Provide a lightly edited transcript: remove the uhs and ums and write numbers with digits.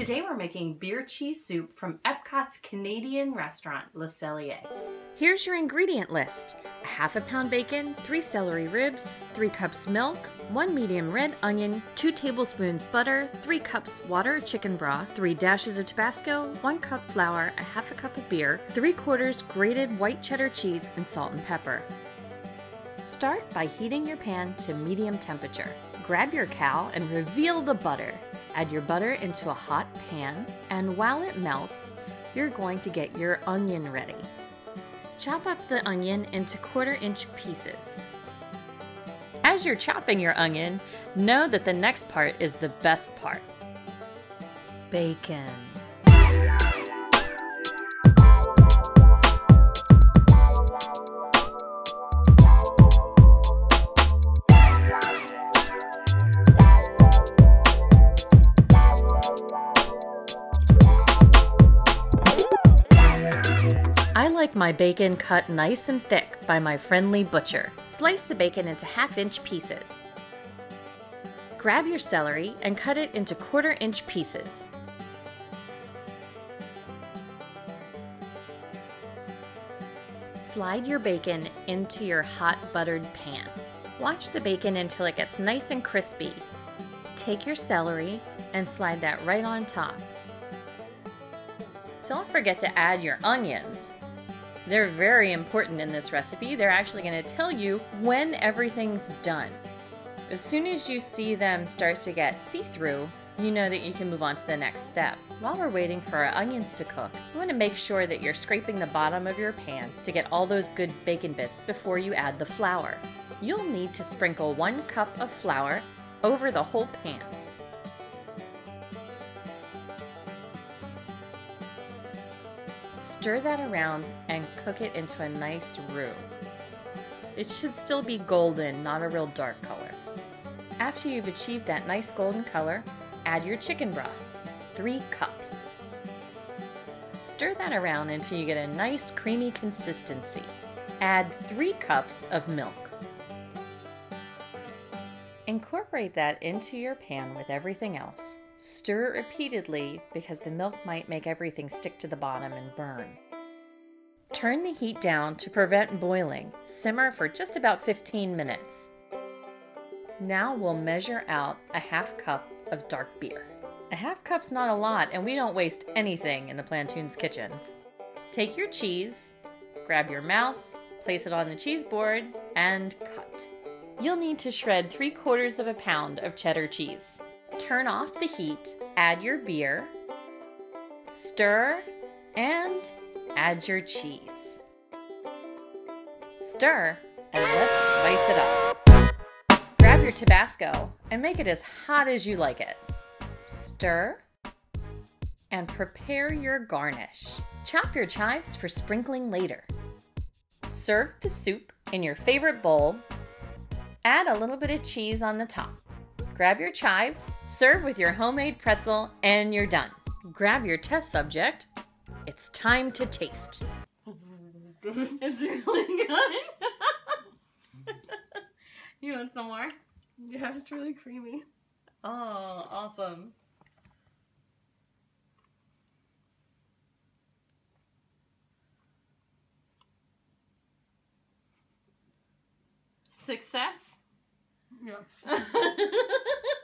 Today we're making beer cheese soup from Epcot's Canadian restaurant, Le Cellier. Here's your ingredient list: a half a pound bacon, 3 celery ribs, 3 cups milk, 1 medium red onion, 2 tablespoons butter, 3 cups water chicken broth, 3 dashes of Tabasco, 1 cup flour, a half a cup of beer, 3/4 grated white cheddar cheese, and salt and pepper. Start by heating your pan to medium temperature. Grab your cowl and reveal the butter. Add your butter into a hot pan, and while it melts, you're going to get your onion ready. Chop up the onion into 1/4-inch pieces. As you're chopping your onion, know that the next part is the best part: bacon. I like my bacon cut nice and thick by my friendly butcher. Slice the bacon into 1/2-inch pieces. Grab your celery and cut it into 1/4-inch pieces. Slide your bacon into your hot buttered pan. Watch the bacon until it gets nice and crispy. Take your celery and slide that right on top. Don't forget to add your onions. They're very important in this recipe. They're actually going to tell you when everything's done. As soon as you see them start to get see-through, you know that you can move on to the next step. While we're waiting for our onions to cook, you want to make sure that you're scraping the bottom of your pan to get all those good bacon bits before you add the flour. You'll need to sprinkle 1 cup of flour over the whole pan. Stir that around and cook it into a nice roux. It should still be golden, not a real dark color. After you've achieved that nice golden color, add your chicken broth, 3 cups. Stir that around until you get a nice creamy consistency. Add 3 cups of milk. Incorporate that into your pan with everything else. Stir repeatedly because the milk might make everything stick to the bottom and burn. Turn the heat down to prevent boiling. Simmer for just about 15 minutes. Now we'll measure out a 1/2 cup of dark beer. A 1/2 cup's not a lot, and we don't waste anything in the Plantoon's kitchen. Take your cheese, grab your mouse, place it on the cheese board, and cut. You'll need to shred 3/4 pound of cheddar cheese. Turn off the heat, add your beer, stir, and add your cheese. Stir, and let's spice it up. Grab your Tabasco and make it as hot as you like it. Stir, and prepare your garnish. Chop your chives for sprinkling later. Serve the soup in your favorite bowl. Add a little bit of cheese on the top. Grab your chives, serve with your homemade pretzel, and you're done. Grab your test subject. It's time to taste. It's really good. You want some more? Yeah, it's really creamy. Oh, awesome. Success? Yes.